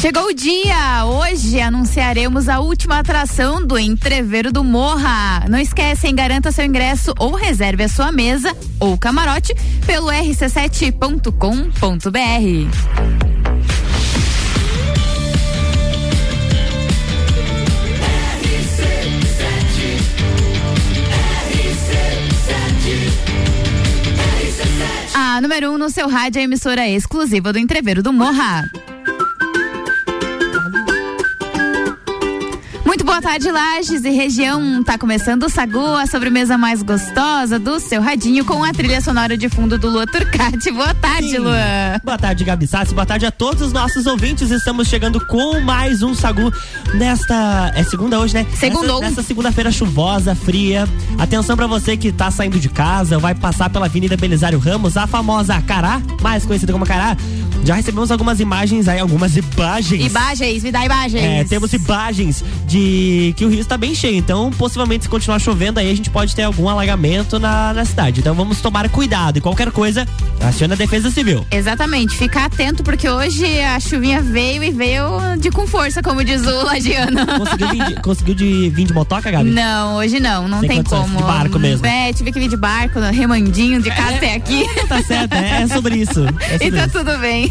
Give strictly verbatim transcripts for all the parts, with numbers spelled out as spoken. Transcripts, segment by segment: Chegou o dia, hoje anunciaremos a última atração do Entrevero do Morro. Não esquecem, garanta seu ingresso ou reserve a sua mesa ou camarote pelo r c sete ponto com ponto b r. A número um um no seu rádio é a emissora exclusiva do Entrevero do Morro. Muito boa tarde, Lages e região. Tá começando o Sagu, a sobremesa mais gostosa do seu radinho, com a trilha sonora de fundo do Luan Turcatti. Boa tarde, Sim. Luan. Boa tarde, Gabi Sassi. Boa tarde a todos os nossos ouvintes. Estamos chegando com mais um Sagu nesta... É segunda hoje, né? Segundou. Nessa, nessa segunda-feira chuvosa, fria. Atenção pra você que tá saindo de casa, vai passar pela Avenida Belisário Ramos, a famosa Cará, mais conhecida como Cará. Já recebemos algumas imagens aí, algumas imagens. Imagens, me dá imagens. É, temos imagens de que o rio está bem cheio, então possivelmente se continuar chovendo aí a gente pode ter algum alagamento na, na cidade. Então vamos tomar cuidado e qualquer coisa, aciona a Defesa Civil. Exatamente, ficar atento porque hoje a chuvinha veio e veio de com força, como diz o lagiano. Conseguiu vir de, conseguiu de, vir de motoca, Gabi? Não, hoje não, não Sem tem como. De barco mesmo. É, tive que vir de barco, remandinho de casa é, até aqui. Tá certo, é, é sobre isso. É sobre então isso. Tudo bem.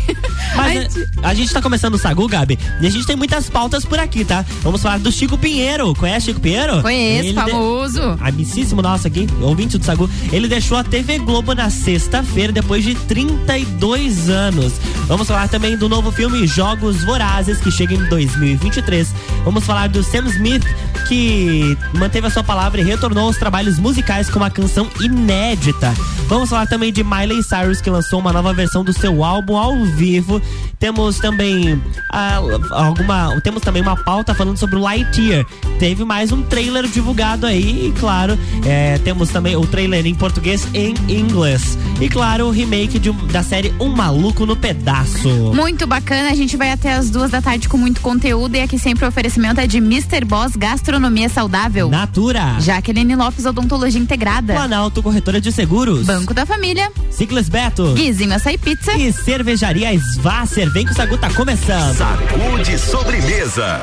Mas a, a gente tá começando o Sagu, Gabi, e a gente tem muitas pautas por aqui, tá? Vamos falar do Chico Pinheiro. Conhece Chico Pinheiro? Conheço, famoso. De... Amicíssimo nosso aqui, ouvinte do Sagu. Ele deixou a T V Globo na sexta-feira, depois de trinta e dois anos. Vamos falar também do novo filme Jogos Vorazes, que chega em dois mil e vinte e três. Vamos falar do Sam Smith, que manteve a sua palavra e retornou aos trabalhos musicais com uma canção inédita. Vamos falar também de Miley Cyrus, que lançou uma nova versão do seu álbum ao vivo. Temos também ah, alguma, temos também uma pauta falando sobre o Lightyear. Teve mais um trailer divulgado aí, e claro, é, temos também o trailer em português e em inglês. E claro, o remake de, da série Um Maluco no Pedaço. Muito bacana, a gente vai até as duas da tarde com muito conteúdo, e aqui sempre o oferecimento é de mister Boss Gastronomia Saudável, Natura, Jaqueline Lopes Odontologia Integrada, Planalto Corretora de Seguros, Banco da Família, Ciclis Beto, Guizinho Açaí Pizza e Cervejaria Eiswasser. Vem que o Sagu tá começando. Sagu de sobremesa.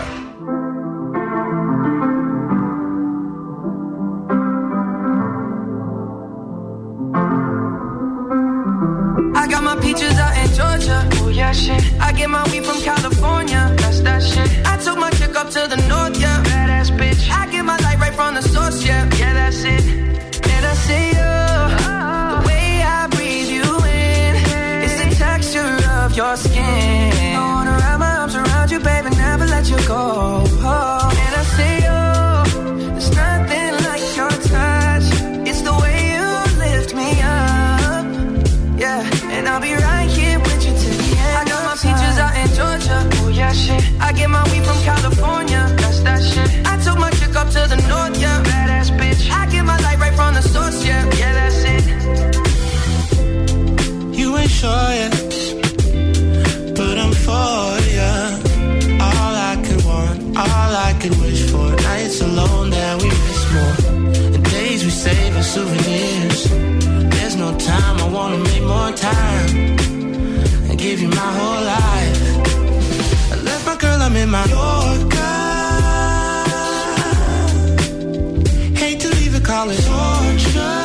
I got my peaches out in Georgia. Oh yeah, shit. I get my weed from California. That's that shit. I took my chick up to the north, yeah. Badass bitch. I get my light right from the source, yeah. Yeah, that's it. And I see you. The way I breathe you in. It's the texture of your skin. I wanna wrap my arms around you, baby, never let you go. Oh, and I say, oh, there's nothing like your touch. It's the way you lift me up, yeah. And I'll be right here with you till the end. I got my peaches out in Georgia, oh yeah, shit. I get my weed from California, that's that shit. I took my chick up to the north, yeah, badass bitch. I get my light right from the source, yeah, yeah, that's it. You ain't sure yet. But I'm for ya. All I could want, all I could wish for. Nights alone that we miss more. The days we save as souvenirs. There's no time, I wanna make more time and give you my whole life. I left my girl, I'm in my Yorker. Hate to leave it, call it torture.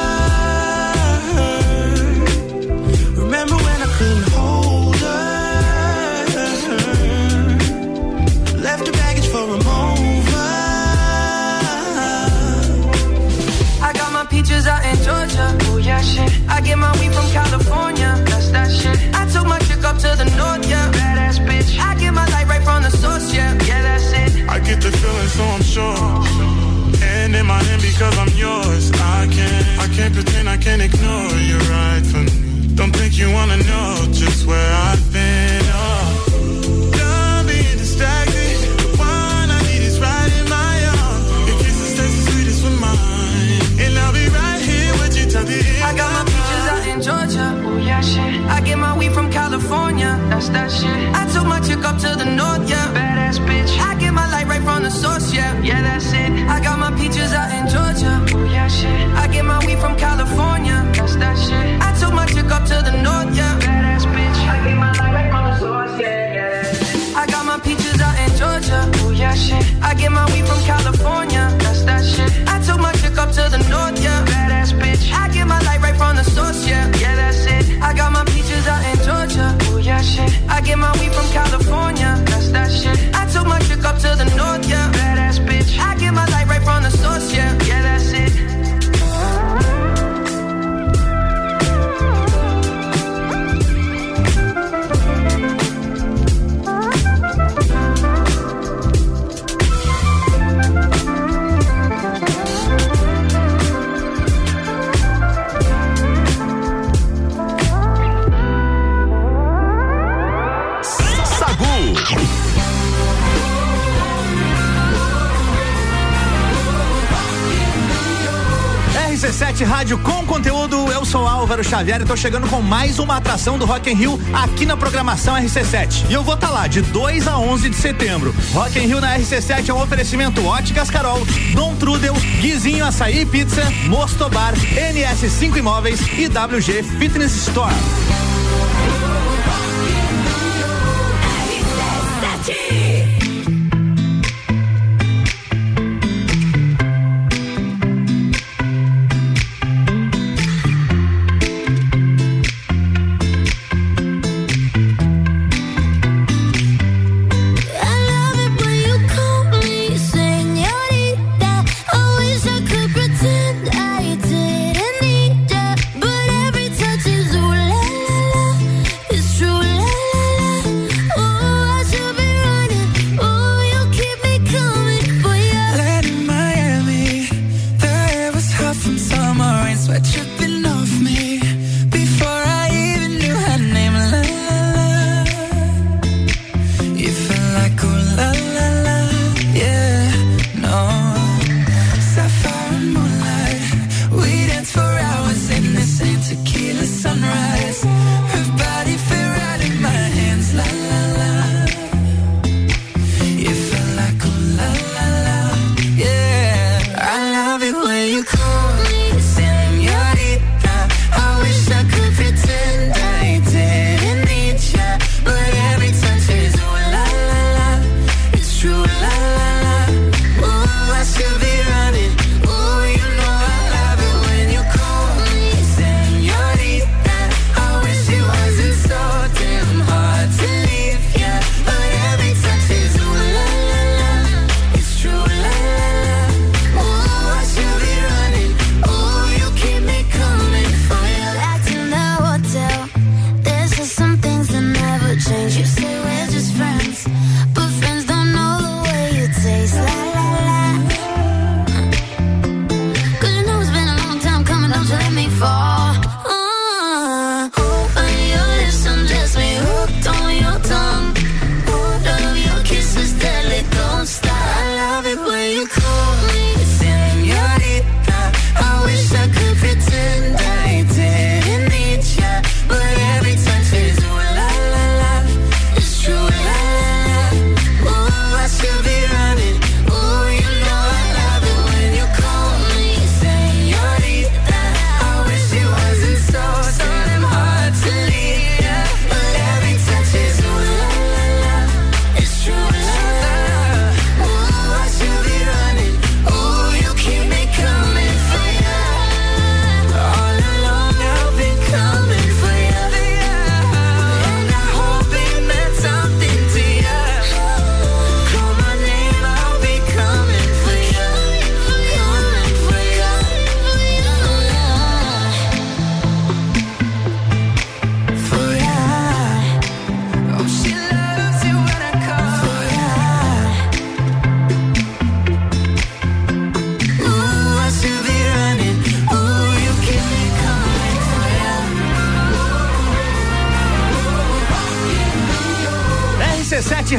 Out in Georgia, oh yeah, shit. I get my weed from California, that's that shit. I took my chick up to the north, yeah, badass bitch. I get my light right from the source, yeah, yeah, that's it. I get the feeling, so I'm sure. And in my hand because I'm yours. I can't, I can't pretend, I can't ignore you right from me. Don't think you wanna know just where I've been. Oh, don't be distracted. The one I need is right in my arms. Your kisses taste the sweetest with mine. And I'll be right here with you till the end. I got my peaches out in Georgia, oh yeah, shit. I get my weed from California, that's that shit. I took my chick up to the north, yeah, badass bitch. I get my light right from the source, yeah, yeah, that's it. I got my peaches out in Georgia, oh yeah, shit. I get my weed from California, that's that shit. I took my chick up to the north, yeah, badass bitch. de rádio com conteúdo, eu sou Álvaro Xavier e tô chegando com mais uma atração do Rock in Rio aqui na programação R C sete. E eu vou estar lá de dois a onze de setembro. Rock in Rio na R C sete é um oferecimento Óticas Carol, Dom Trudel, Guizinho Açaí Pizza, Mostobar, N S cinco Imóveis e W G Fitness Store.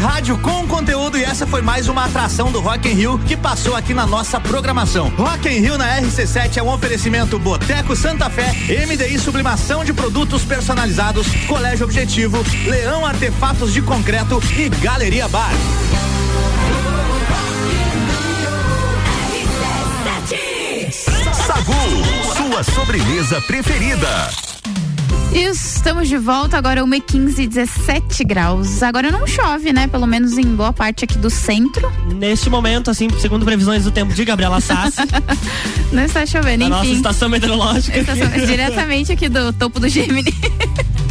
Rádio com conteúdo, e essa foi mais uma atração do Rock in Rio que passou aqui na nossa programação. Rock in Rio na R C sete é um oferecimento Boteco Santa Fé, M D I Sublimação de Produtos Personalizados, Colégio Objetivo, Leão Artefatos de Concreto e Galeria Bar. Sagu, sua sobremesa preferida. Estamos de volta, agora uma e quinze, dezessete graus. Agora não chove, né? Pelo menos em boa parte aqui do centro. Neste momento, assim, segundo previsões do tempo de Gabriela Sassi. Não está chovendo, enfim. Nossa estação meteorológica. Estação, diretamente aqui do topo do Gemini.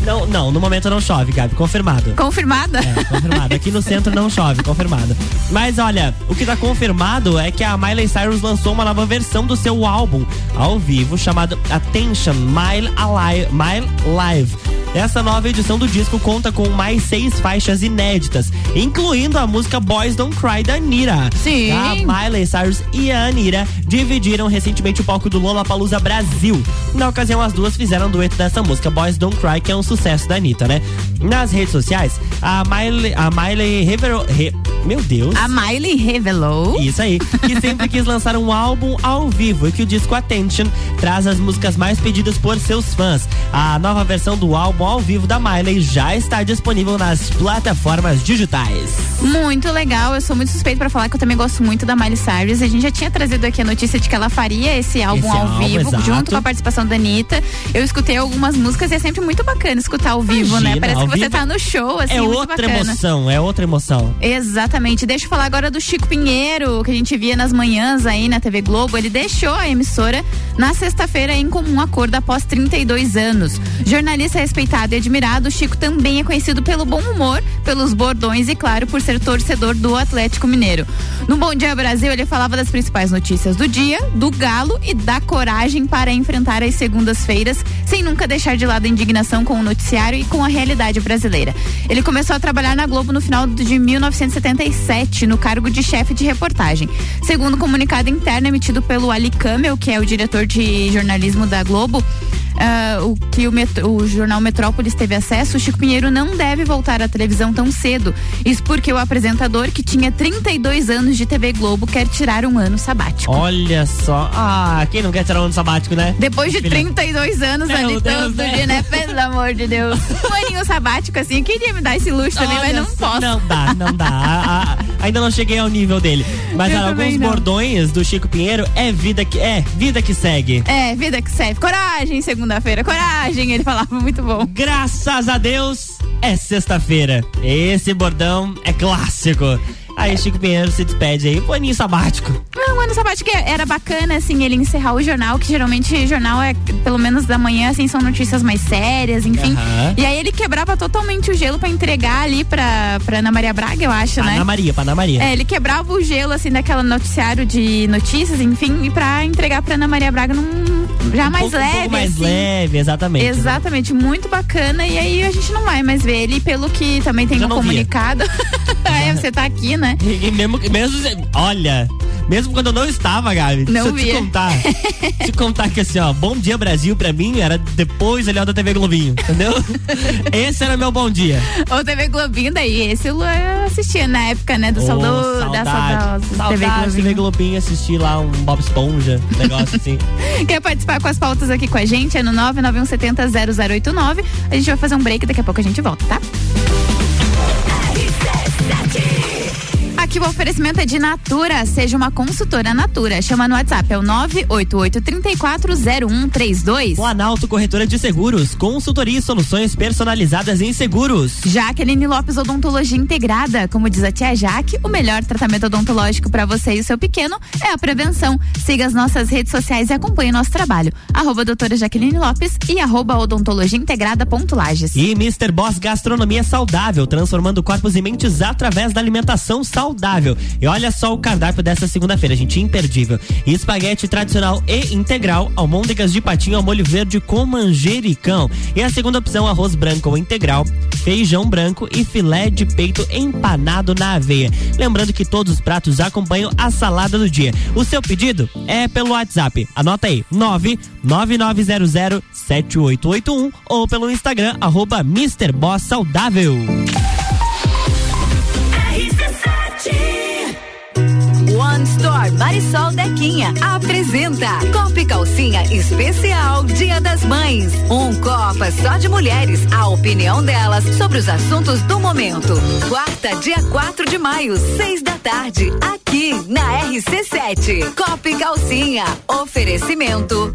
Não, não, no momento não chove, Gabi, confirmado. Confirmada? É, confirmado. Aqui no centro não chove, confirmado. Mas olha, o que tá confirmado é que a Miley Cyrus lançou uma nova versão do seu álbum ao vivo, chamado Attention, Mile Alive, Mile Live. Essa nova edição do disco conta com mais seis faixas inéditas, incluindo a música Boys Don't Cry da Anitta. Sim. A Miley Cyrus e a Anitta dividiram recentemente o palco do Lollapalooza Brasil. Na ocasião, as duas fizeram um dueto dessa música, Boys Don't Cry, que é um sucesso da Anitta, né? Nas redes sociais, a Miley, a Miley revelou... Re, meu Deus! A Miley revelou... Isso aí, que sempre quis lançar um álbum ao vivo e que o disco Attention traz as músicas mais pedidas por seus fãs. A nova versão do álbum ao vivo da Miley já está disponível nas plataformas digitais. Muito legal, eu sou muito suspeita pra falar que eu também gosto muito da Miley Cyrus. A gente já tinha trazido aqui a notícia de que ela faria esse álbum esse ao álbum, vivo, exato. Junto com a participação da Anitta. Eu escutei algumas músicas e é sempre muito bacana escutar ao vivo, Imagina, né? Parece que você tá no show, assim, é muito outra bacana. emoção, é outra emoção. Exatamente. Deixa eu falar agora do Chico Pinheiro, que a gente via nas manhãs aí na T V Globo. Ele deixou a emissora na sexta-feira em comum acordo após trinta e dois anos. Jornalista respeitado e admirado, o Chico também é conhecido pelo bom humor, pelos bordões e, claro, por ser torcedor do Atlético Mineiro. No Bom Dia Brasil, ele falava das principais notícias do dia, do Galo e da coragem para enfrentar as segundas-feiras, sem nunca deixar de lado a indignação com o noticiário e com a realidade brasileira. Ele começou a trabalhar na Globo no final de mil novecentos e setenta e sete, no cargo de chefe de reportagem. Segundo o comunicado interno emitido pelo Ali Camel, que é o diretor de jornalismo da Globo, Uh, o que o, met- o jornal Metrópolis teve acesso, o Chico Pinheiro não deve voltar à televisão tão cedo. Isso porque o apresentador, que tinha trinta e dois anos de T V Globo, quer tirar um ano sabático. Olha só. Ah, quem não quer tirar um ano sabático, né? Depois de trinta e dois anos ali todo dia, né? Pelo amor de Deus. Um aninho sabático, assim, eu queria me dar esse luxo também, Olha mas não posso. Não dá, não dá. a, a, ainda não cheguei ao nível dele. Mas ah, alguns não. bordões do Chico Pinheiro é vida que, é, vida que segue. É, vida que segue. Coragem, segundo Segunda-feira, coragem, ele falava, muito bom. Graças a Deus, é sexta-feira. Esse bordão é clássico. Aí Chico Pinheiro se despede aí, um aninho sabático. Não, um ano sabático era bacana, assim, ele encerrar o jornal, que geralmente jornal é, pelo menos da manhã, assim, são notícias mais sérias, enfim. Uhum. E aí ele quebrava totalmente o gelo pra entregar ali pra, pra Ana Maria Braga, eu acho, né? Ana Maria, pra Ana Maria. É, ele quebrava o gelo, assim, daquela noticiário de notícias, enfim, e pra entregar pra Ana Maria Braga num... já um mais pouco, leve, um pouco mais assim. leve, exatamente. Exatamente, né? Muito bacana, e aí a gente não vai mais ver ele, pelo que também tem já um comunicado. Aí você tá aqui, né? E mesmo, mesmo, olha, mesmo quando eu não estava, Gabi, não deixa eu te contar. Te contar que assim, ó, Bom Dia Brasil pra mim era depois ali, ó, da T V Globinho, entendeu? Esse era meu bom dia. Ou T V Globinho, daí, esse eu assistia na época, né, do oh, saudoso, saudade, da saudosa T V Globinho. T V Globinho, assisti lá um Bob Esponja, um negócio assim. Quer participar com as pautas aqui com a gente? É no nove nove um sete zero zero zero oito nove. A gente vai fazer um break, daqui a pouco a gente volta, tá? Aqui o oferecimento é de Natura, seja uma consultora Natura. Chama no WhatsApp, é o nove oito oito, três quatro zero um três dois. Planalto Corretora de Seguros, consultoria e soluções personalizadas em seguros. Jaqueline Lopes Odontologia Integrada, como diz a tia Jaque, o melhor tratamento odontológico para você e o seu pequeno é a prevenção. Siga as nossas redes sociais e acompanhe o nosso trabalho. Arroba doutora Jaqueline Lopes e arroba odontologia integrada ponto Lages. E mister Boss Gastronomia Saudável, transformando corpos e mentes através da alimentação saudável. E olha só o cardápio dessa segunda-feira, gente, imperdível. Espaguete tradicional e integral, almôndegas de patinho ao molho verde com manjericão. E a segunda opção, arroz branco ou integral, feijão branco e filé de peito empanado na aveia. Lembrando que todos os pratos acompanham a salada do dia. O seu pedido é pelo WhatsApp. Anota aí, nove nove nove zero zero sete oito oito um ou pelo Instagram, arroba mister Boss Saudável. One Store Marisol Dequinha apresenta Copa e Calcinha Especial Dia das Mães. Um Copa só de mulheres, a opinião delas sobre os assuntos do momento. Quarta, dia quatro de maio, seis da tarde, aqui na R C sete. Copa e Calcinha, oferecimento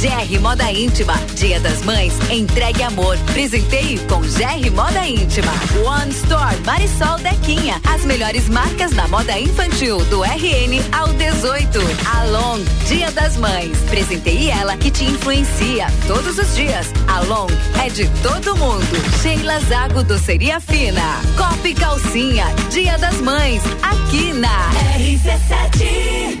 G R Moda Íntima. Dia das Mães, entregue amor. Presenteie com G R Moda Íntima. One Store Marisol Dequinha. As melhores marcas da moda infantil, do R N ao dezoito. Along, Dia das Mães. Presenteie ela que te influencia todos os dias. Along é de todo mundo. Sheila Zago, doceria fina. Copa e Calcinha, Dia das Mães, aqui na R C sete.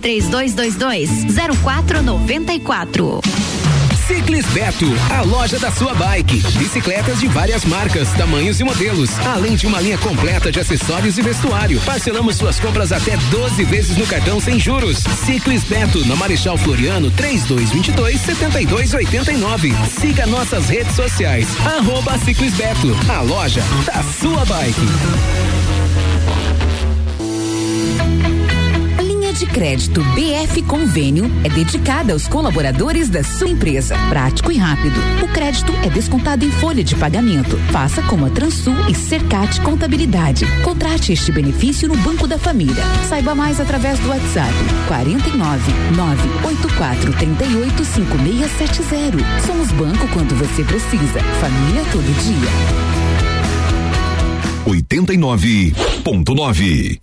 três dois dois dois zero quatro noventa e quatro. Ciclis Beto, a loja da sua bike. Bicicletas de várias marcas, tamanhos e modelos, além de uma linha completa de acessórios e vestuário. Parcelamos suas compras até doze vezes no cartão sem juros. Ciclis Beto, na Marechal Floriano, trinta e dois vinte e dois, setenta e dois oitenta e nove. Siga nossas redes sociais, arroba Ciclis Beto, a loja da sua bike. De crédito B F Convênio é dedicada aos colaboradores da sua empresa. Prático e rápido. O crédito é descontado em folha de pagamento. Faça como a Transul e Cercat Contabilidade. Contrate este benefício no Banco da Família. Saiba mais através do WhatsApp quarenta e nove, nove oito quatro, trinta e oito, cinquenta e seis setenta. Somos banco quando você precisa. Família todo dia. oitenta e nove ponto nove.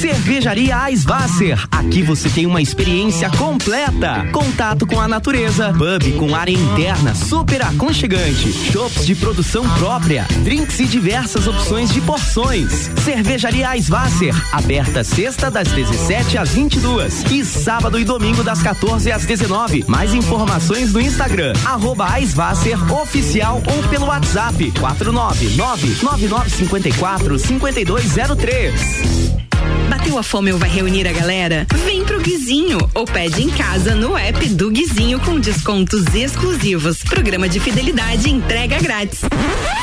Cervejaria Eiswasser, aqui você tem uma experiência completa. Contato com a natureza, pub com área interna super aconchegante, shops de produção própria, drinks e diversas opções de porções. Cervejaria Eiswasser, aberta sexta das dezessete às vinte e duas e sábado e domingo das quatorze às dezenove. Mais informações no Instagram, arroba Eiswasser oficial ou pelo WhatsApp quatro nove nove nove nove cinco quatro cinco dois zero três. Bateu a fome ou vai reunir a galera? Vem pro Guizinho ou pede em casa no app do Guizinho com descontos exclusivos. Programa de fidelidade e entrega grátis.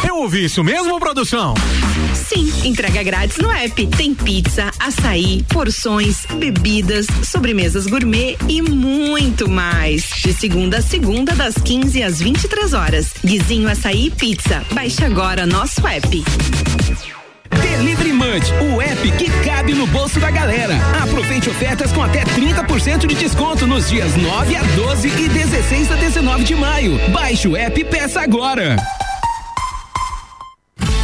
Eu ouvi isso mesmo, produção? Sim, entrega grátis no app. Tem pizza, açaí, porções, bebidas, sobremesas gourmet e muito mais. De segunda a segunda, das quinze às vinte e três horas. Guizinho Açaí Pizza. Baixe agora nosso app. Delivery Munch, o app que cabe no bolso da galera. Aproveite ofertas com até trinta por cento de desconto nos dias nove a doze e dezesseis a dezenove de maio. Baixe o app e peça agora.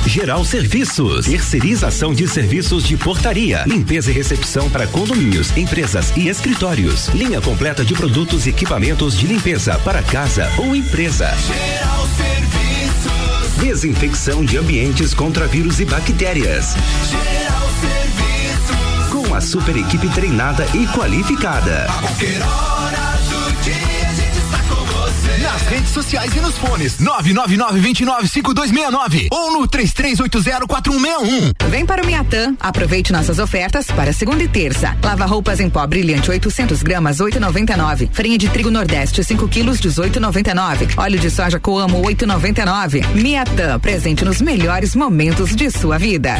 Geral Serviços, terceirização de serviços de portaria, limpeza e recepção para condomínios, empresas e escritórios. Linha completa de produtos e equipamentos de limpeza para casa ou empresa. Geral Serviços. Desinfecção de ambientes contra vírus e bactérias. Geral Serviços. Com a super equipe treinada e qualificada. A qualquer hora do dia a gente está com você. Nas redes sociais e nos fones. nove nove nove, dois nove, cinco dois seis nove ou no três três oito zero, quatro um seis um. Vem para o Miatã. Aproveite nossas ofertas para segunda e terça. Lava roupas em pó brilhante oitocentos gramas, oito e noventa e nove. Farinha de trigo Nordeste cinco quilos, dezoito e noventa e nove. Óleo de soja Coamo oito e noventa e nove. Miatã, presente nos melhores momentos de sua vida.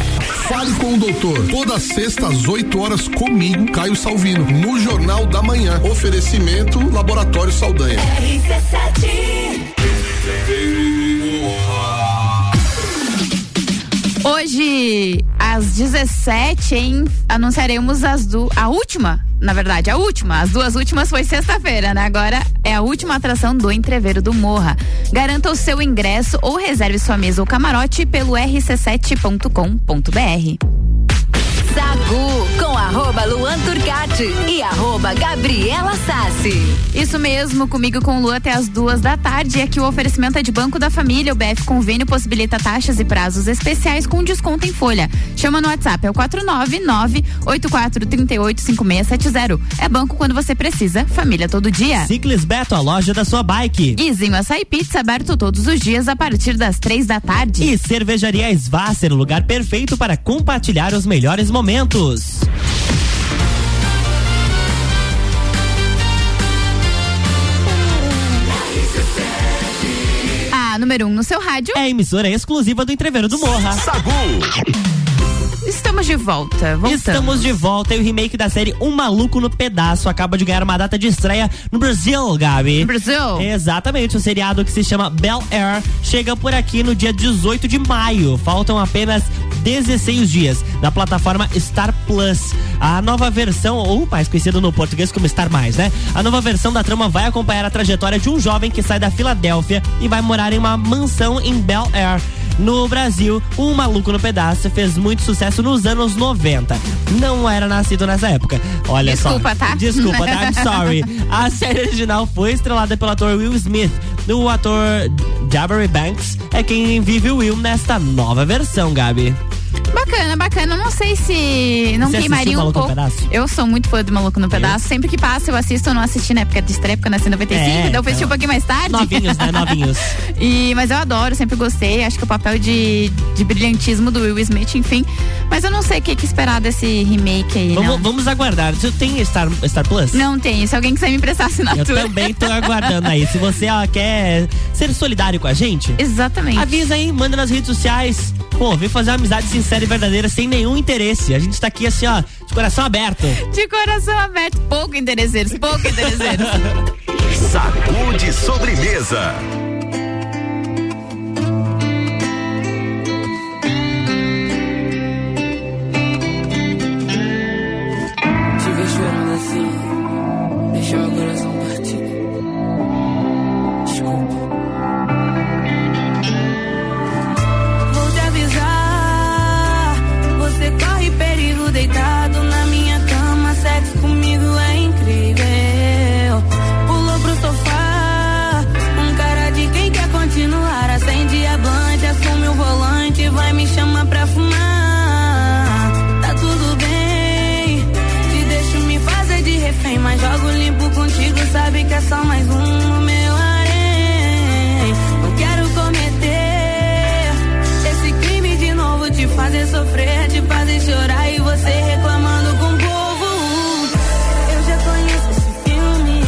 Fale com o doutor. Toda sexta às oito horas comigo, Caio Salvino, no Jornal da Manhã. Oferecimento Laboratório Saldanha. Hoje, às dezessete, hein, anunciaremos as du- a última, na verdade, a última. As duas últimas foi sexta-feira, né? Agora é a última atração do Entrevero do Morro. Garanta o seu ingresso ou reserve sua mesa ou camarote pelo r c sete ponto com ponto b r. Sagu, com arroba Luan Turcatti e arroba Gabriela Sassi. Isso mesmo, comigo com o Luan até as duas da tarde. É que o oferecimento é de Banco da Família. O B F Convênio possibilita taxas e prazos especiais com desconto em folha. Chama no WhatsApp, é o quatro nove nove oito quatro três oito cinco seis sete zero. É banco quando você precisa, família todo dia. Ciclis Beto, a loja da sua bike. Guizinho Açaí Pizza, aberto todos os dias a partir das três da tarde. E Cervejaria Eiswasser, o lugar perfeito para compartilhar os melhores momentos. momentos. A número um no seu rádio é a emissora exclusiva do Entrevero do Morro. Sagu. Estamos de volta, voltamos. Estamos de volta e o remake da série Um Maluco no Pedaço acaba de ganhar uma data de estreia no Brasil, Gabi. No Brasil? Exatamente, o seriado que se chama Bel Air chega por aqui no dia dezoito de maio. Faltam apenas dezesseis dias na plataforma Star Plus. A nova versão, ou mais conhecida no português como Star Mais, né? A nova versão da trama vai acompanhar a trajetória de um jovem que sai da Filadélfia e vai morar em uma mansão em Bel Air. No Brasil, Um Maluco no Pedaço fez muito sucesso nos anos noventa. Não era nascido nessa época. Olha Desculpa, só. Tá? Desculpa, tá? I'm sorry. A série original foi estrelada pelo ator Will Smith. O ator Jabari Banks é quem vive o Will nesta nova versão, Gabi. Bacana, bacana. Não sei se não Você queimaria um pouco. Eu sou muito fã do Maluco no Pedaço. Eu? Sempre que passa eu assisto, eu não assisti na época de estreia, porque eu nasci em noventa e cinco, então eu assisti um pouquinho mais tarde. Novinhos, né? Novinhos. e, mas eu adoro, sempre gostei. Acho que o papel de, de brilhantismo do Will Smith, enfim. Mas eu não sei o que, que esperar desse remake aí. Vamos, não. vamos aguardar. Você tem Star, Star Plus? Não tem. Se alguém quiser me emprestar assinatura. Eu também tô aguardando aí. Se você ó, quer ser solidário com a gente, exatamente. Avisa aí, manda nas redes sociais. Pô, vem fazer uma amizade sincera e verdadeira, sem nenhum interesse. A gente tá aqui assim, ó, de coração aberto. De coração aberto. Pouco interesseiros, pouco interesseiros. Sacude sobremesa. Te ver chorando assim, deixa meu coração partir. Desculpa. Corre perigo deitado na minha cama. Sexo comigo é incrível. Pulou pro sofá, um cara de quem quer continuar. Acende a blanche, assume o volante, vai me chamar pra fumar. Tá tudo bem, te deixo me fazer de refém, mas jogo limpo contigo. Sabe que é só mais um meu harém. Não quero cometer esse crime de novo, te fazer sofrer, te fazer chorar e você reclamando com o povo. Eu já conheço esse filme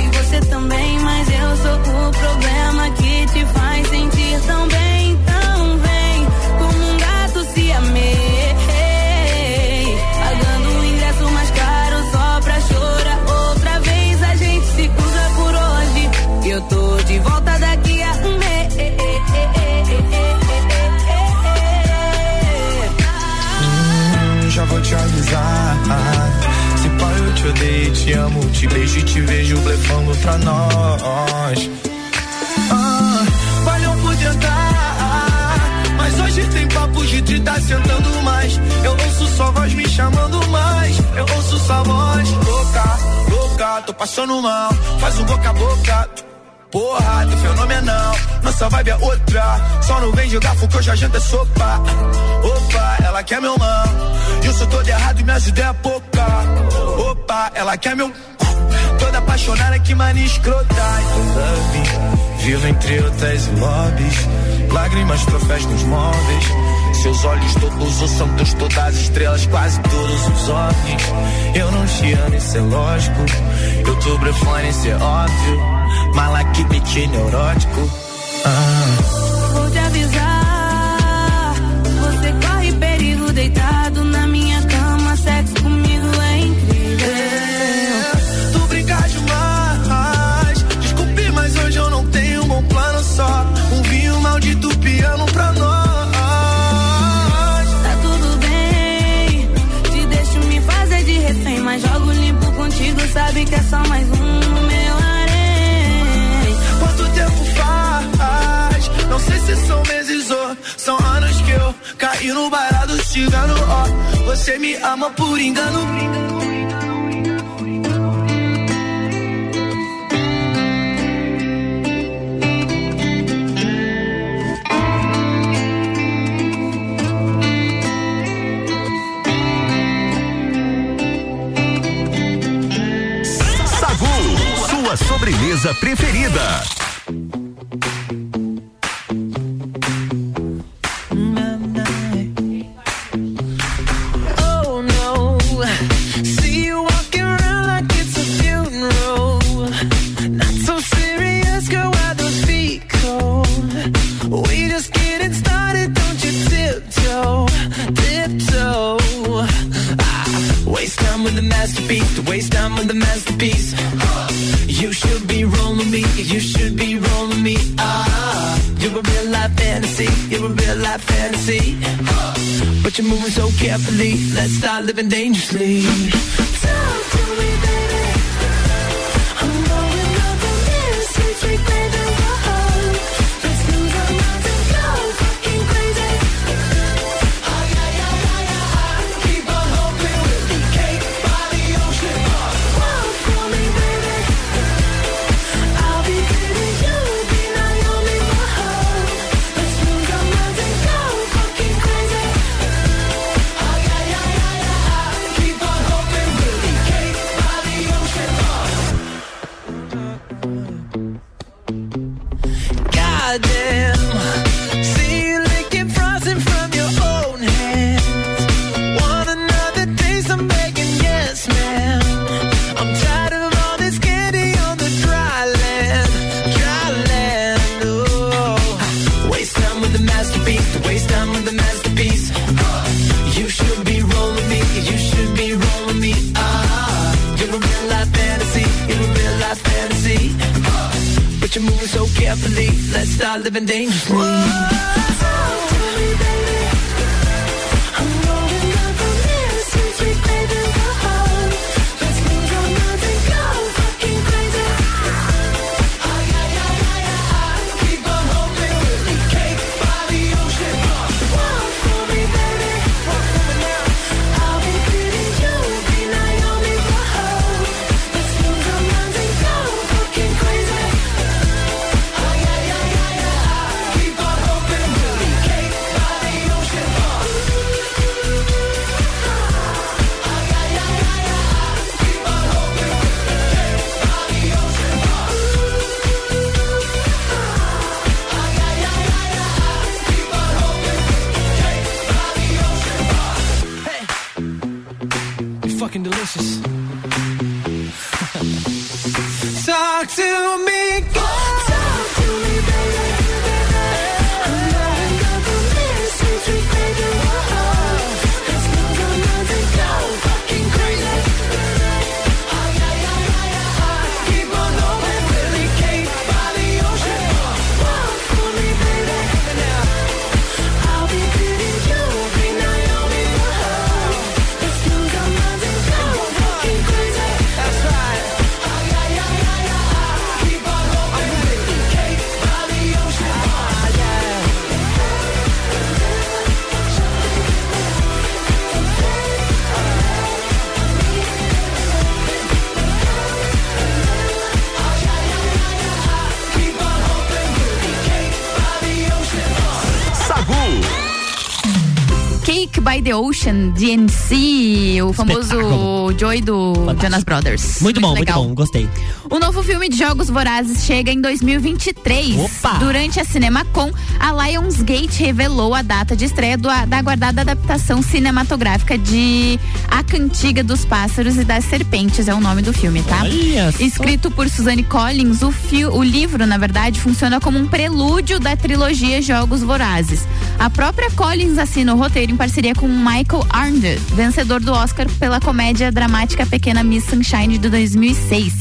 e você também, mas eu sou o problema que te faz sentir tão bem. Então vem como um gato se amei, pagando o ingresso mais caro só pra chorar outra vez. A gente se cruza por hoje e eu tô de volta daqui a um mês. Já vou te avisar, se pai eu te odeio, te amo, te beijo e te vejo blefando pra nós. Ah, valeu por tentar, mas hoje tem papo de te tá sentando mais. Eu ouço sua voz me chamando mais, eu ouço sua voz. Louca, louca, tô passando mal, faz um boca a boca. Porra, tô fenomenal, nossa vibe é outra. Só não vem jogar fogo que hoje a janta é sopa. Opa, ela quer meu mão. Eu sou todo errado e minhas ideias pouca. Opa, ela quer meu. Toda apaixonada que mania escrota. Love, vivo entre hotéis e lobbies. Lágrimas, troféus nos móveis. Seus olhos todos os santos, todas as estrelas, quase todos os ovnis. Eu não te amo, isso é lógico. Eu tô brefone, isso é óbvio. Malaquite neurótico. Ah. Vou te avisar. Você corre perigo deitado na minha cama, sexo comigo é incrível. Tu brincas demais, desculpe, mas hoje eu não tenho um bom plano só. Um vinho maldito, piano pra nós. Tá tudo bem, te deixo me fazer de refém, mas jogo limpo contigo, sabe que é só mais um no meu harém. Quanto tempo faz? Não sei se são meses ou são anos que eu caí no barato cigano, ó. Você me ama por engano. Sagu, sua sobremesa preferida. You should be rolling me, you should be rolling me, ah, you real life fantasy, you're a real life fantasy, uh, but you're moving so carefully, let's start living dangerously. Talk to me, baby, I'm going up on this sweet, sweet baby, whoa, let's lose our minds and go fucking crazy. Oh yeah, yeah, yeah, yeah, I keep on hoping we'll be cake by the ocean. Whoa, for me, baby, I'll be baby, you'll be Naomi, whoa, let's lose our minds and go fucking crazy. Oh yeah, yeah, yeah, yeah, I keep on hoping we'll be cake by the ocean. Goddamn, see you licking frozen from your own hands. Want another taste? I'm begging, yes, ma'am. I'm tired of all this candy on the dry land, dry land. Oh, waste time with the masterpiece, waste time with the masterpiece. You should be rolling me, you should be rolling me. Ah, you're a real life fantasy, you're a real life fantasy. But you're moving so carefully, let's start living dangerously. Talk to me, baby, I'm going up on this sweet, sweet baby, whoa, let's lose our minds and go fucking crazy. Oh yeah, yeah, yeah, yeah, I keep on hoping we'll be cake by the ocean. Whoa, for me, baby, I'll be pretty, you'll be Naomi, whoa, let's lose our minds and go fucking crazy. Oh yeah, yeah, yeah, yeah, I keep on hoping we'll be cake by the ocean. Oh yeah, yeah, yeah, yeah, I keep on hoping we'll be cake by the ocean. Oh yeah, yeah, yeah, yeah, I keep on hoping we'll be cake by the ocean. Hey, you're fucking delicious. Talk to me, girl. Talk to me, baby, I'm going up on this sweet, sweet baby, whoa, let's lose our minds and go fucking crazy. Oh yeah, yeah, yeah, yeah, I keep on hoping we'll be cake by the ocean. Whoa, for me, baby, I'll be pretty, you'll be Naomi, whoa, let's lose our minds and go fucking crazy. That's right. Oh yeah, yeah, yeah, yeah, I keep on hoping we'll be cake by the ocean. Oh yeah. Sagu. Cake by the Ocean, de N C, o famoso Espetáculo. Joy do Fantástico. Jonas Brothers. Muito bom, muito legal. bom, gostei. O novo filme de Jogos Vorazes chega em dois mil e vinte e três. Opa! Durante a CinemaCon, a Lionsgate revelou a data de estreia do, da aguardada adaptação cinematográfica de A Cantiga dos Pássaros e das Serpentes, é o nome do filme, tá? Olha só. Escrito por Suzanne Collins, o, fio, o livro, na verdade, funciona como um prelúdio da trilogia Jogos Vorazes. A própria Collins assina o roteiro em parceria com Michael Arndt, vencedor do Oscar pela comédia dramática Pequena Miss Sunshine de dois mil e seis,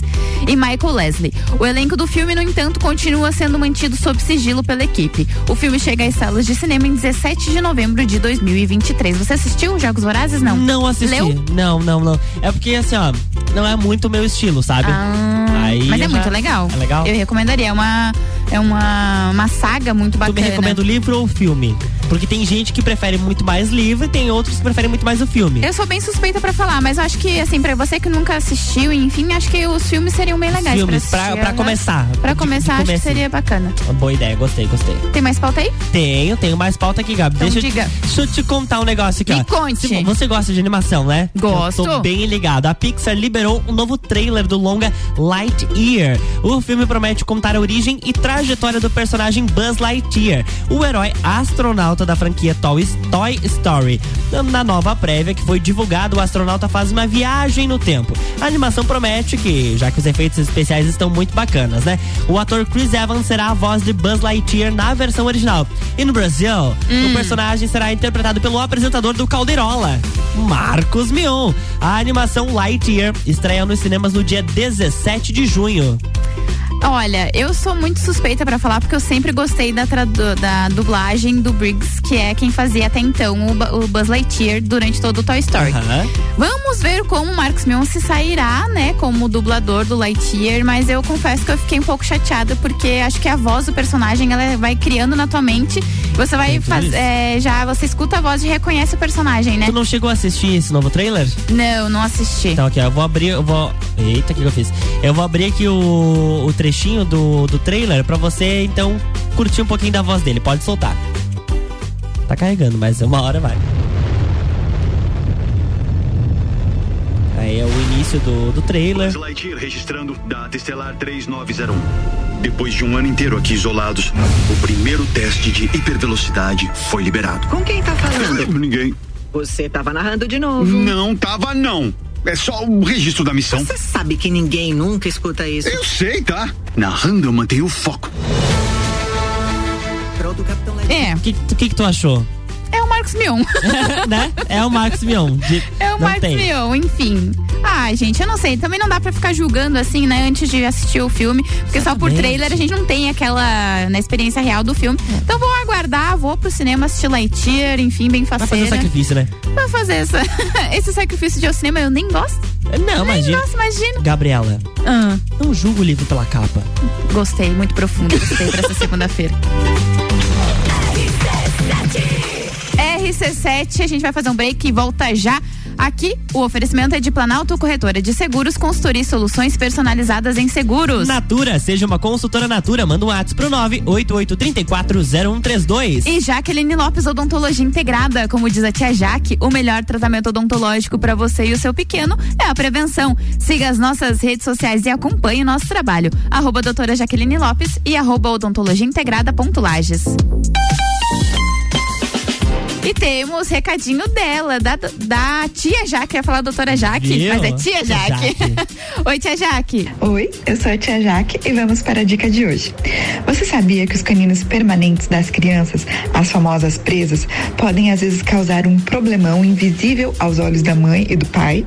e Michael Leslie. O elenco do filme, no entanto, continua sendo mantido sob sigilo pela equipe. O filme chega às salas de cinema em dezessete de novembro de dois mil e vinte e três. Você assistiu Jogos Vorazes? Não. Não assisti. Leu? Não, não, não. É porque, assim, ó, não é muito o meu estilo, sabe? Ah, Aí mas é já... muito legal. É legal? Eu recomendaria. É uma, é uma, uma saga muito bacana. Tu me recomenda o livro ou o filme? Porque tem gente que prefere muito mais livro e tem outros que preferem muito mais o filme. Eu sou bem suspeita pra falar, mas eu acho que, assim, pra você que nunca assistiu, enfim, acho que os filmes seriam bem legais filmes, pra assistir. Pra, pra começar. Pra de, começar, de acho que seria bacana. Uma boa ideia, gostei, gostei. Tem mais pauta aí? Tenho, tenho mais pauta aqui, Gabi. Então, deixa, diga. Eu te, deixa eu te contar um negócio aqui, ó. Me conte. Se, você gosta de animação, né? Gosto. Eu tô bem ligado. A Pixar liberou um novo trailer do longa Lightyear. O filme promete contar a origem e trajetória do personagem Buzz Lightyear, o herói astronauta da franquia Toy Story. Na nova prévia que foi divulgada, o astronauta faz uma viagem no tempo. A animação promete que, já que os efeitos especiais estão muito bacanas, né? O ator Chris Evans será a voz de Buzz Lightyear na versão original. E no Brasil, hum. o personagem será interpretado pelo apresentador do Caldeirola, Marcos Mion. A animação Lightyear estreia nos cinemas no dia dezessete de junho. Olha, eu sou muito suspeita pra falar, porque eu sempre gostei da, tradu- da dublagem do Briggs, que é quem fazia até então o, o Buzz Lightyear durante todo o Toy Story. Uhum. Vamos ver como o Marcos Mion se sairá, né, como dublador do Lightyear, mas eu confesso que eu fiquei um pouco chateada, porque acho que a voz do personagem, ela vai criando na tua mente, você vai faz, é, já, você escuta a voz e reconhece o personagem, né? Tu não chegou a assistir esse novo trailer? Não, não assisti. Então aqui, okay, eu vou abrir, eu vou... Eita, o que eu fiz? Eu vou abrir aqui o, o trechinho do, do trailer pra você, então, curtir um pouquinho da voz dele. Pode soltar. Tá carregando, mas uma hora vai. Aí é o início do, do trailer. Lightyear registrando data estelar três nove zero um. Depois de um ano inteiro aqui isolados, o primeiro teste de hipervelocidade foi liberado. Com quem tá falando? Ninguém. Você tava narrando de novo. Não tava, não. É só o registro da missão. Você sabe que ninguém nunca escuta isso. Eu sei, tá? Narrando eu mantenho o foco. É, o que, que que tu achou? É o Marcos Mion. Né? É o Marcos Mion. De... É o Marcos Mion, enfim. Ah, gente, eu não sei. Também não dá pra ficar julgando assim, né? Antes de assistir o filme. Porque exatamente, só por trailer a gente não tem aquela, né, experiência real do filme. É. Então vou aguardar, vou pro cinema assistir Lightyear, enfim, bem faceira. Vai fazer o sacrifício, né? Vai fazer essa, esse sacrifício de ir ao cinema, eu nem gosto. Não, nem imagina. Gosto, imagina. Gabriela, ah. não julgo o livro pela capa. Gostei, muito profundo. Gostei pra essa segunda-feira. R C sete, a gente vai fazer um break e volta já. Aqui, o oferecimento é de Planalto Corretora de Seguros, consultoria e soluções personalizadas em seguros. Natura, seja uma consultora Natura, manda um WhatsApp pro nove oito oito, três quatro zero um três dois. E Jaqueline Lopes Odontologia Integrada, como diz a tia Jaque, o melhor tratamento odontológico para você e o seu pequeno é a prevenção. Siga as nossas redes sociais e acompanhe o nosso trabalho. Arroba doutora Jaqueline Lopes e arroba odontologia integrada ponto Lages. E temos recadinho dela, da, da tia Jaque. Eu ia falar doutora Jaque, viu? Mas é tia Jaque. Jaque. Oi, tia Jaque. Oi, eu sou a tia Jaque e vamos para a dica de hoje. Você sabia que os caninos permanentes das crianças, as famosas presas, podem às vezes causar um problemão invisível aos olhos da mãe e do pai?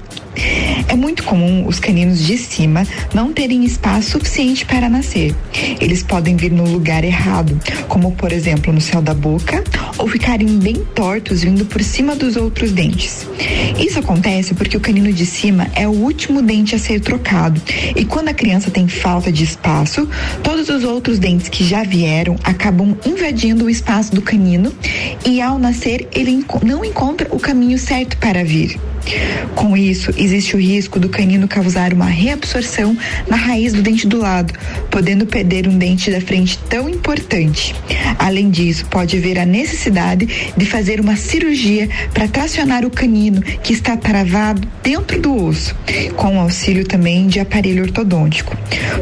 É muito comum os caninos de cima não terem espaço suficiente para nascer. Eles podem vir no lugar errado, como por exemplo no céu da boca, ou ficarem bem tortos vindo por cima dos outros dentes. Isso acontece porque o canino de cima é o último dente a ser trocado, e quando a criança tem falta de espaço, todos os outros dentes que já vieram acabam invadindo o espaço do canino, e ao nascer ele não encontra o caminho certo para vir. Com isso, existe o risco do canino causar uma reabsorção na raiz do dente do lado, podendo perder um dente da frente tão importante. Além disso, pode haver a necessidade de fazer uma cirurgia para tracionar o canino que está travado dentro do osso, com o auxílio também de aparelho ortodôntico.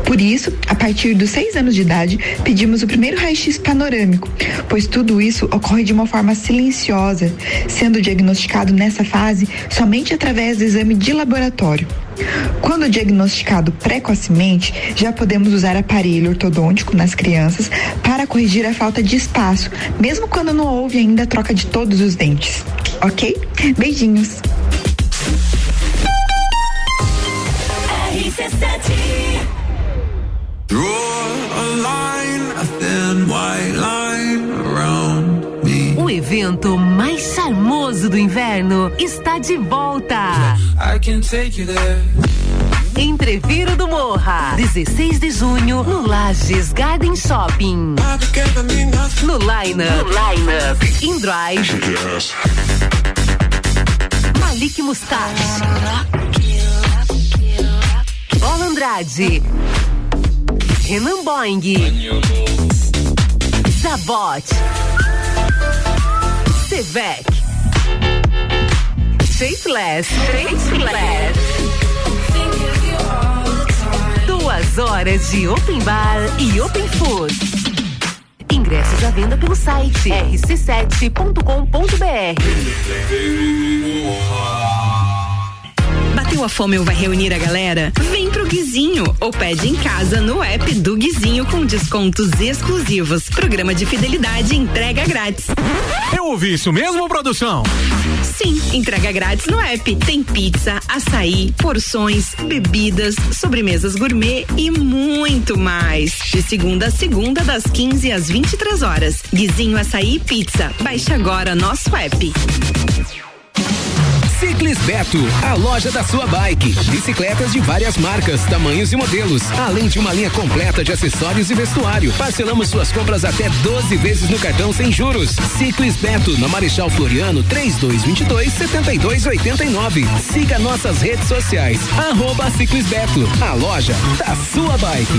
Por isso, a partir dos seis anos de idade, pedimos o primeiro raio-x panorâmico, pois tudo isso ocorre de uma forma silenciosa, sendo diagnosticado nessa fase somente através do exame de laboratório. Quando diagnosticado precocemente, já podemos usar aparelho ortodôntico nas crianças para corrigir a falta de espaço, mesmo quando não houve ainda a troca de todos os dentes. Ok? Beijinhos! O evento mais charmoso do inverno está de volta. I can take you there. Entrevero do Morro, dezesseis de junho, no Lages Garden Shopping. No line-up, line-up, In Drive, yes. Malik Mustache, Bola Andrade, Renan Boing, Zabot, Sevec, Shapeless, duas horas de open bar e open food. Ingressos à venda pelo site R C sete ponto com ponto B R. e o Afômeo vai reunir a galera? Vem pro Guizinho ou pede em casa no app do Guizinho com descontos exclusivos. Programa de fidelidade, entrega grátis. Eu ouvi isso mesmo, produção? Sim, entrega grátis no app. Tem pizza, açaí, porções, bebidas, sobremesas gourmet e muito mais. De segunda a segunda, das quinze às vinte e três horas. Guizinho Açaí Pizza. Baixe agora nosso app. Ciclis Beto, a loja da sua bike. Bicicletas de várias marcas, tamanhos e modelos, além de uma linha completa de acessórios e vestuário. Parcelamos suas compras até doze vezes no cartão sem juros. Ciclis Beto, na Marechal Floriano, trinta e dois vinte e dois, setenta e dois oitenta e nove. Siga nossas redes sociais, arroba Ciclis Beto, a loja da sua bike.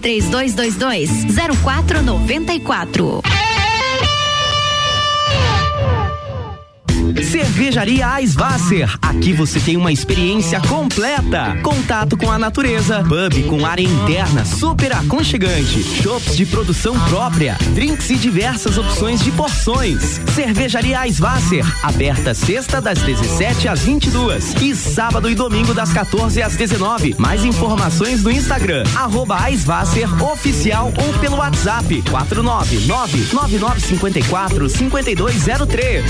três dois dois dois zero quatro noventa e quatro. Cervejaria Eiswasser, aqui você tem uma experiência completa. Contato com a natureza, pub com área interna super aconchegante, shops de produção própria, drinks e diversas opções de porções. Cervejaria Eiswasser, aberta sexta das dezessete às vinte e duas e sábado e domingo das quatorze às dezenove. Mais informações no Instagram, arroba Eiswasser Oficial ou pelo WhatsApp quatro nove nove nove nove cinco quatro cinco dois zero três.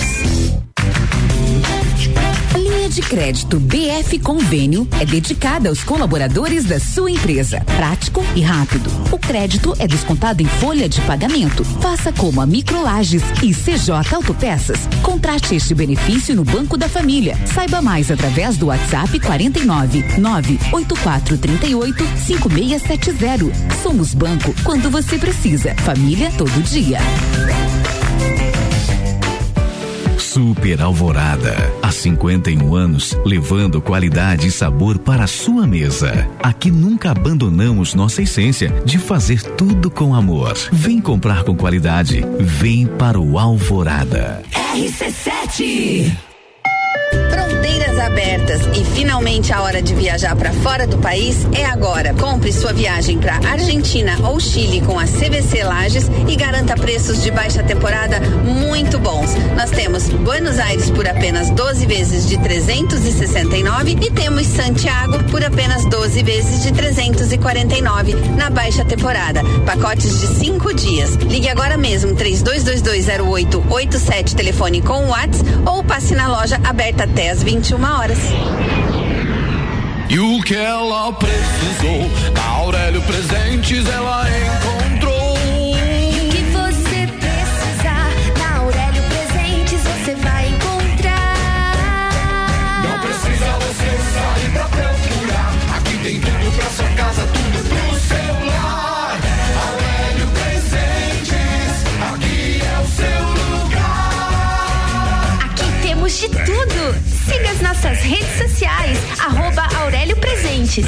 Linha de crédito B F Convênio é dedicada aos colaboradores da sua empresa. Prático e rápido. O crédito é descontado em folha de pagamento. Faça como a Microlages e C J Autopeças. Contrate este benefício no Banco da Família. Saiba mais através do WhatsApp quarenta e nove, nove oito quatro três oito, cinco seis sete zero. Somos banco quando você precisa. Família todo dia. Super Alvorada, há cinquenta e um anos, levando qualidade e sabor para a sua mesa. Aqui nunca abandonamos nossa essência de fazer tudo com amor. Vem comprar com qualidade, vem para o Alvorada. R C sete. Fronteiras abertas e finalmente a hora de viajar para fora do país é agora. Compre sua viagem para Argentina ou Chile com a C V C Lages e garanta preços de baixa temporada muito bons. Nós temos Buenos Aires por apenas doze vezes de trezentos e sessenta e nove e temos Santiago por apenas doze vezes de trezentos e quarenta e nove na baixa temporada. Pacotes de cinco dias. Ligue agora mesmo três dois dois dois zero oito oito sete, telefone com o WhatsApp, ou passe na loja aberta até às vinte e uma horas. E o que ela precisou, na Aurélio Presentes ela encontrou. E o que você precisar, na Aurélio Presentes você vai encontrar. Não precisa você sair pra procurar, aqui tem tudo pra sua casa, tudo pro seu lar. Aurélio Presentes, aqui é o seu lugar. Aqui temos de tudo. Siga as nossas redes sociais, arroba Aurélio Presentes.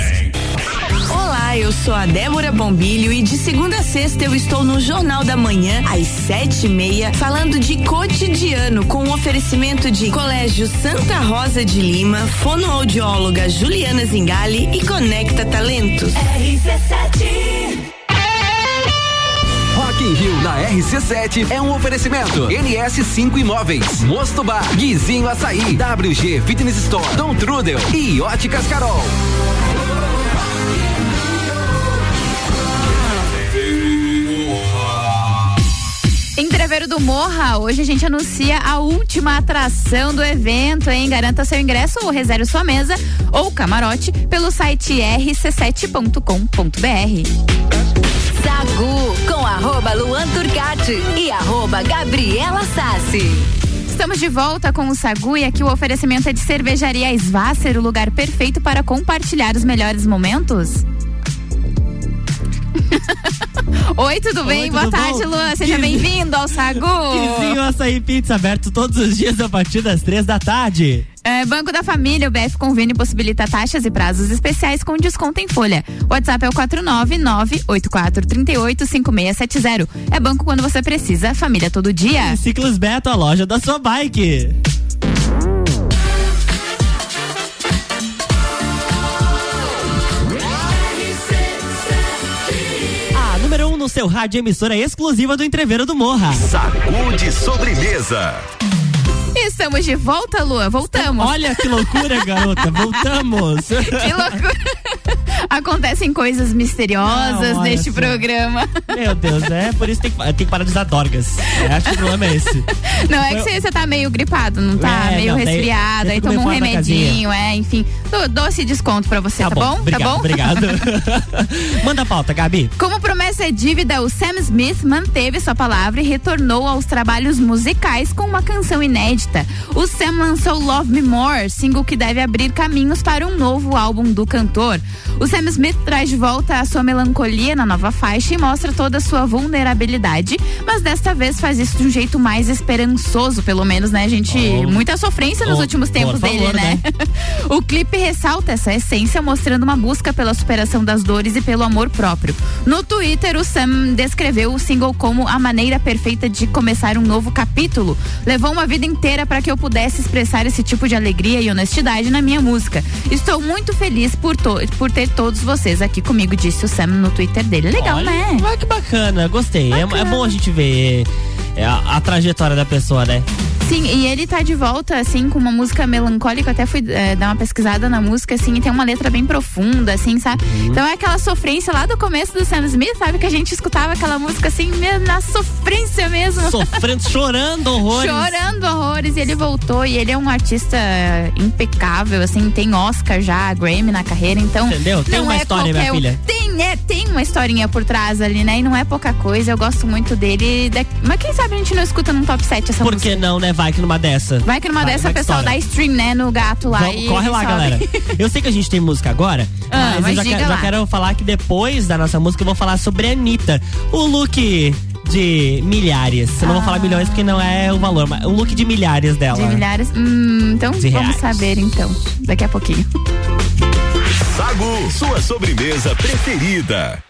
Olá, eu sou a Débora Bombilho e de segunda a sexta eu estou no Jornal da Manhã, às sete e meia, falando de cotidiano, com o oferecimento de Colégio Santa Rosa de Lima, fonoaudióloga Juliana Zingali e Conecta Talentos. R C sete. Rock in Rio na R C sete é um oferecimento. N S cinco Imóveis, Mosto Bar, Guizinho Açaí, W G Fitness Store, Dom Trudel e Óticas Carol. Entrevero do Morro, hoje a gente anuncia a última atração do evento, hein? Garanta seu ingresso ou reserve sua mesa ou camarote pelo site r c sete ponto com ponto b r. Sagu, com arroba Luan Turcatti e arroba Gabriela Sassi. Estamos de volta com o Sagu e aqui o oferecimento é de Cervejaria Eiswasser, o lugar perfeito para compartilhar os melhores momentos. Oi, tudo bem? Oi, tudo Boa bom? tarde, Luan. Seja bem-vindo ao Sagu. Guizinho Açaí Pizza, aberto todos os dias a partir das três da tarde. É, Banco da Família, o B F Convênio possibilita taxas e prazos especiais com desconto em folha. O WhatsApp é o quatro nove nove oito quatro três oito cinco seis sete zero. É banco quando você precisa, família todo dia. E Ciclis Beto, a loja da sua bike. No seu rádio, emissora exclusiva do Entrevero do Morro. Sacude sobremesa. Estamos de volta, Lua. Voltamos. Olha que loucura, garota. Voltamos. Que loucura. Acontecem coisas misteriosas Não, neste só. programa. Meu Deus, é por isso que tem, tem que parar de usar dorgas. É, acho que o problema é esse. Não, é que você tá meio gripado, não tá? É, meio não, resfriado, daí, aí toma um remedinho, é, enfim. Doce desconto pra você, tá, tá bom? bom? Obrigado, tá bom? Obrigado. Manda a pauta, Gabi. Como promessa é dívida, o Sam Smith manteve sua palavra e retornou aos trabalhos musicais com uma canção inédita. O Sam lançou Love Me More, single que deve abrir caminhos para um novo álbum do cantor. O Sam Smith traz de volta a sua melancolia na nova faixa e mostra toda a sua vulnerabilidade, mas desta vez faz isso de um jeito mais esperançoso, pelo menos, né, gente? Oh, Muita sofrência oh, nos últimos tempos favor, dele, né? né? O clipe ressalta essa essência, mostrando uma busca pela superação das dores e pelo amor próprio. No Twitter, o Sam descreveu o single como a maneira perfeita de começar um novo capítulo. Levou uma vida inteira para que eu pudesse expressar esse tipo de alegria e honestidade na minha música. Estou muito feliz por, to- por ter todos vocês aqui comigo, disse o Sam no Twitter dele. Legal, Olha, né? Ah, que bacana, gostei. Bacana. É, é bom a gente ver é, a, a trajetória da pessoa, né? Sim, e ele tá de volta, assim, com uma música melancólica. Até fui é, dar uma pesquisada na música, assim, e tem uma letra bem profunda, assim, sabe? Uhum. Então é aquela sofrência lá do começo do Sam Smith, sabe? Que a gente escutava aquela música, assim, na sofrência mesmo. Sofrendo, chorando horrores. Chorando horrores, e ele voltou. E ele é um artista impecável, assim, tem Oscar já, Grammy na carreira, então... Entendeu? Tem uma é história, qualquer... minha filha. Tem, é, tem uma historinha por trás ali, né? E não é pouca coisa, eu gosto muito dele. Da... Mas quem sabe a gente não escuta num top sete essa por música. Por que não, né? Vai que numa dessa. Vai que numa vai, dessa, o pessoal dá stream, né? No gato lá. Vão, e corre lá, sobe. Galera. Eu sei que a gente tem música agora, ah, mas, mas eu já, já quero falar que depois da nossa música eu vou falar sobre a Anitta. O look de milhares. Eu ah. não vou falar milhões porque não é o valor, mas o look de milhares dela. De milhares? Hum, então de vamos reais. saber, então. Daqui a pouquinho. Sagu, sua sobremesa preferida.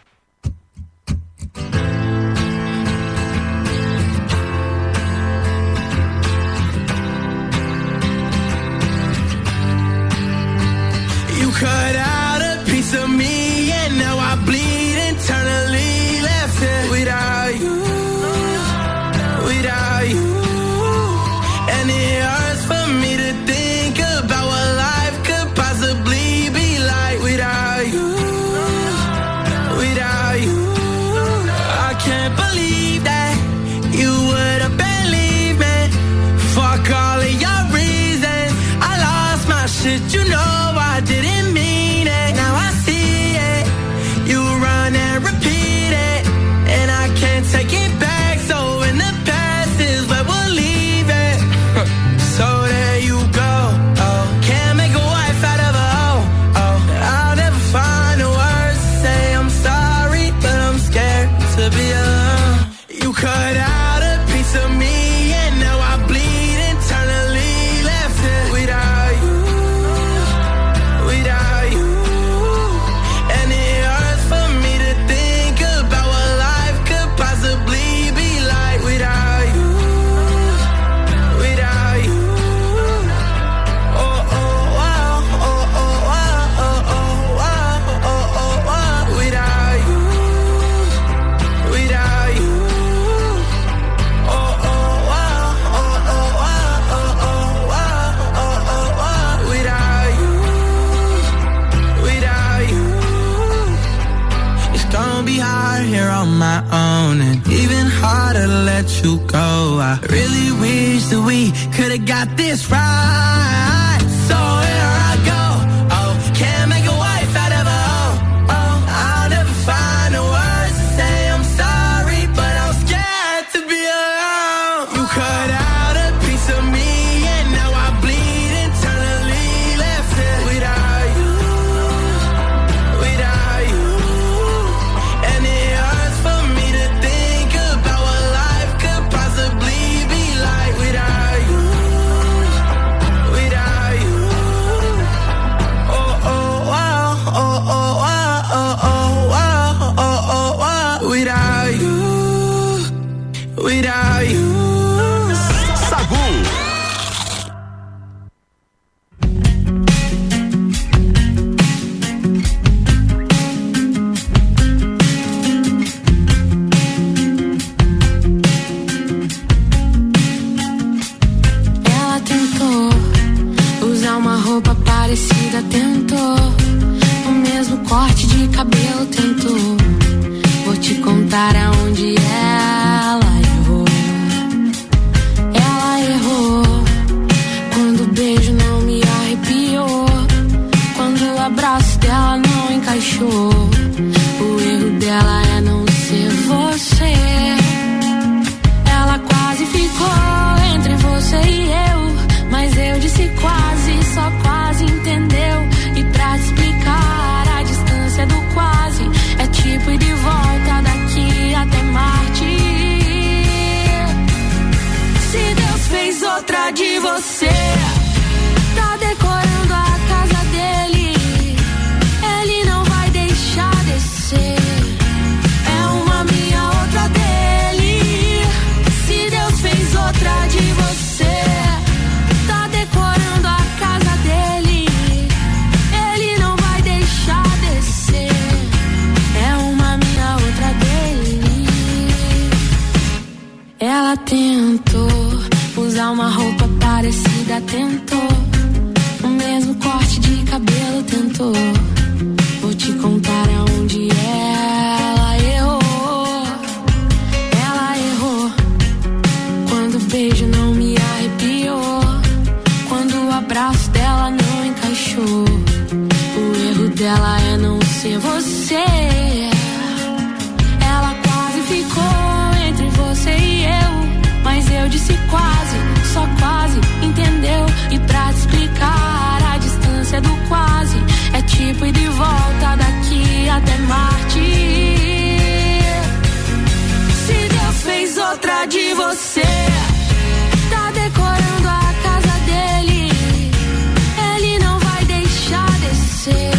Cut out a piece of me and now I bleed internally, left it without you, without you, and it hurts for me to think about what life could possibly be like without you, without you, I can't believe that you would have been leaving, fuck all of your reasons, I lost my shit, you know I didn't. You go. I really wish that we could have got this right. So here I go. Oh, can't make a wife out of a hoe. Oh, I'll never find the words to say I'm sorry, but I'm scared to be alone. You cut out a piece of me, and now I bleed internally. Left it without you, without you, and it hurts for me. ai. Sagu. Tentou o mesmo corte de cabelo, tentou. Vou te contar aonde ela errou. Ela errou quando o beijo não me arrepiou, quando o abraço dela não encaixou. O erro dela é não ser você. Ela quase ficou entre você e eu, mas eu disse quase, só quase entendeu. E pra te explicar, a distância do quase é tipo ir de volta daqui até Marte. Se Deus fez outra de você, tá decorando a casa dele, ele não vai deixar descer. É uma minha, outra dele. Se Deus fez outra de você, ela tentou usar uma roupa parecida, tentou o mesmo corte de cabelo, tentou. Vou te contar aonde ela errou. Ela errou quando o beijo não me arrepiou, quando o abraço dela não encaixou. O erro dela é não ser você. Ela quase ficou entre você e eu, mas eu disse quase, só quase, entendeu? E pra te explicar, a distância do quase é tipo ir de volta daqui até Marte. Se Deus fez outra de você, tá decorando a casa dele, ele não vai deixar descer.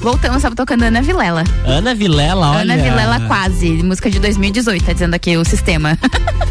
Voltamos, estava tocando Ana Vilela. Ana Vilela, olha. Ana Vilela quase, música de dois mil e dezoito, tá dizendo aqui o sistema.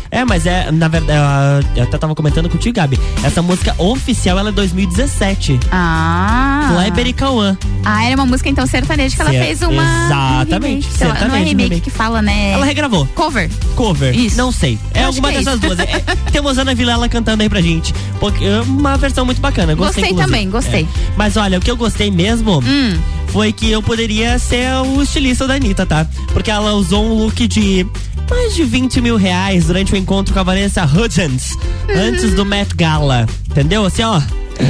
É, mas é, na verdade, eu até tava comentando contigo, Gabi, essa música oficial, ela é dois mil e dezessete. Ah. Kleber e Cauã. Ah, era uma música, então, sertaneja, que ela Cer- fez uma... Exatamente. Um ela, não é remake que fala, né? Ela regravou. Cover. Cover. Isso. Não sei. É eu alguma dessas é duas. É, temos Ana Vilela cantando aí pra gente. Porque é uma versão muito bacana. Gostei, gostei também, gostei. É. Mas olha, o que eu gostei mesmo... Hum. Foi que eu poderia ser o estilista da Anitta, tá? Porque ela usou um look de mais de vinte mil reais durante o encontro com a Vanessa Hudgens, uhum, antes do Met Gala. Entendeu? Assim, ó,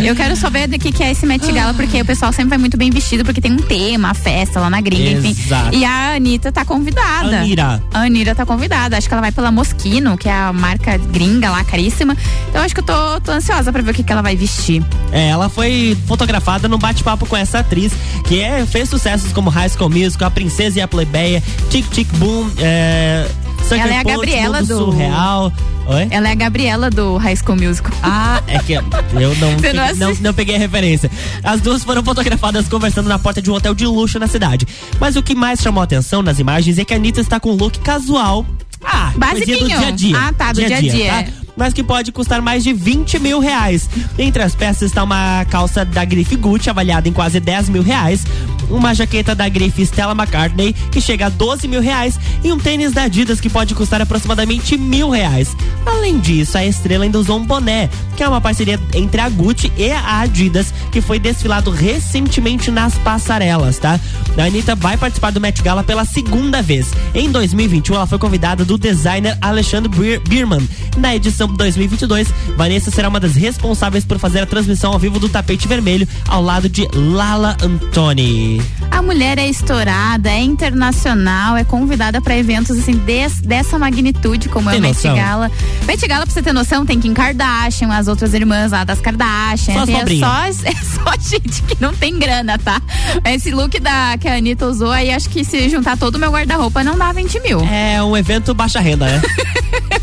Eu quero saber do que, que é esse Met Gala, porque o pessoal sempre vai muito bem vestido, porque tem um tema, a festa lá na gringa, enfim. Exato. E a Anitta tá convidada. Anira. A Anira tá convidada. Acho que ela vai pela Moschino, que é a marca gringa lá, caríssima. Então acho que eu tô, tô ansiosa pra ver o que, que ela vai vestir. É, ela foi fotografada num bate-papo com essa atriz, que é, fez sucessos como High School Musical, A Princesa e a Plebeia, Tic Tic Boom, é... Sucker ela é a Ponte, Gabriela do... Surreal. Oi? Ela é a Gabriela do High School Musical. Ah, é que eu não, peguei, não, não, não peguei a referência. As duas foram fotografadas conversando na porta de um hotel de luxo na cidade. Mas o que mais chamou a atenção nas imagens é que a Anitta está com um look casual. Ah, basiquinho. Coisinha do dia a dia. Ah, tá, do dia a dia. dia, dia tá? Mas que pode custar mais de vinte mil reais. Entre as peças está uma calça da grife Gucci, avaliada em quase dez mil reais. Uma jaqueta da grife Stella McCartney, que chega a doze mil reais. E um tênis da Adidas, que pode custar aproximadamente mil reais. Além disso, a estrela ainda usou um boné, que é uma parceria entre a Gucci e a Adidas, que foi desfilado recentemente nas passarelas, tá? A Anitta vai participar do Met Gala pela segunda vez. Em dois mil e vinte e um, ela foi convidada do designer Alexandre Birman. Na edição dois mil e vinte e dois, Vanessa será uma das responsáveis por fazer a transmissão ao vivo do tapete vermelho, ao lado de Lala Antoni. A mulher é estourada, é internacional, é convidada para eventos assim des, dessa magnitude, como tem é o Met Gala. Met Gala, pra você ter noção, tem Kim Kardashian, as outras irmãs lá das Kardashian. Só tem, é, só, é só gente que não tem grana, tá? Esse look da, que a Anitta usou aí, acho que se juntar todo o meu guarda-roupa não dá vinte mil. É um evento baixa renda, né?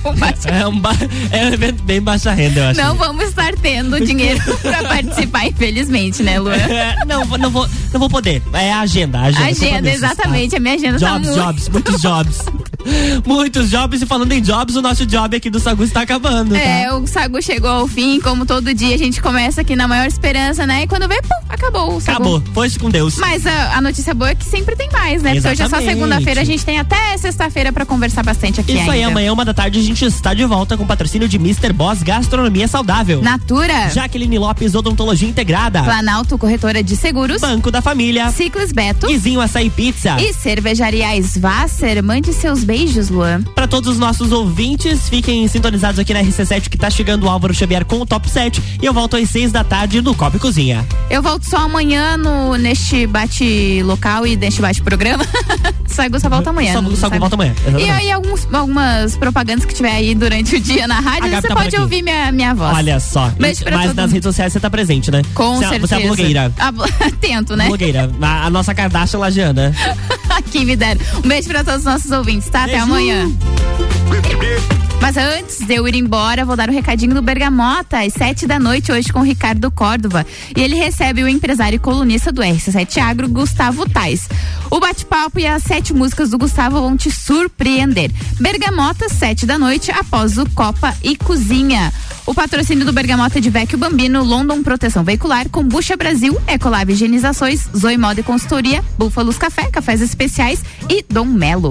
um baixa renda. É um ba... É um evento bem baixa renda, eu acho. Não vamos estar tendo dinheiro pra participar, infelizmente, né, Luan? não, não, vou, não vou poder. É a agenda. A agenda, agenda exatamente. Tá? A minha agenda jobs, tá muito... Jobs, muitos jobs. muitos jobs. E falando em jobs, o nosso job aqui do Sagu está acabando, tá? É, o Sagu chegou ao fim. Como todo dia, a gente começa aqui na maior esperança, né? E quando vê, pum, acabou o Sagu. Acabou. Foi-se com Deus. Mas a, a notícia boa é que sempre tem mais, né? Exatamente. Porque hoje é só segunda-feira. A gente tem até sexta-feira pra conversar bastante aqui. Isso ainda. Aí, amanhã, uma da tarde, a gente está de volta com patrocínio de mister Boss Gastronomia Saudável, Natura, Jaqueline Lopes Odontologia Integrada, Planalto Corretora de Seguros, Banco da Família, Ciclis Beto, Guizinho Açaí Pizza e Cervejaria Eiswasser. Mande seus beijos, Luan. Para todos os nossos ouvintes, fiquem sintonizados aqui na R C sete, que tá chegando o Álvaro Xavier com o Top sete, e eu volto às seis da tarde no Copa e Cozinha. Eu volto só amanhã no, neste bate local e neste bate programa. Sagu só volta amanhã. Sagu, Sagu volta amanhã. Exatamente. E aí alguns, algumas propagandas que tiver aí durante o dia na A rádio, você tá pode ouvir minha, minha voz. Olha só. Mas nas redes sociais você tá presente, né? Com você certeza. É, você é blogueira. A, tento, né? Blogueira. A, a nossa Kardashian lajeana. Quem me dera. Um beijo pra todos os nossos ouvintes, tá? Beijo. Até amanhã. Mas antes de eu ir embora, vou dar o um recadinho do Bergamota, às sete da noite, hoje com o Ricardo Córdova. E ele recebe o empresário e colunista do R C sete Agro, Gustavo Tais. O bate-papo e as sete músicas do Gustavo vão te surpreender. Bergamota, sete da noite, após o Copa e Cozinha. O patrocínio do Bergamota de Vecchio Bambino, London Proteção Veicular, Combucha Brasil, Ecolab Higienizações, Zoe Moda e Consultoria, Búfalos Café, Cafés Especiais e Dom Melo.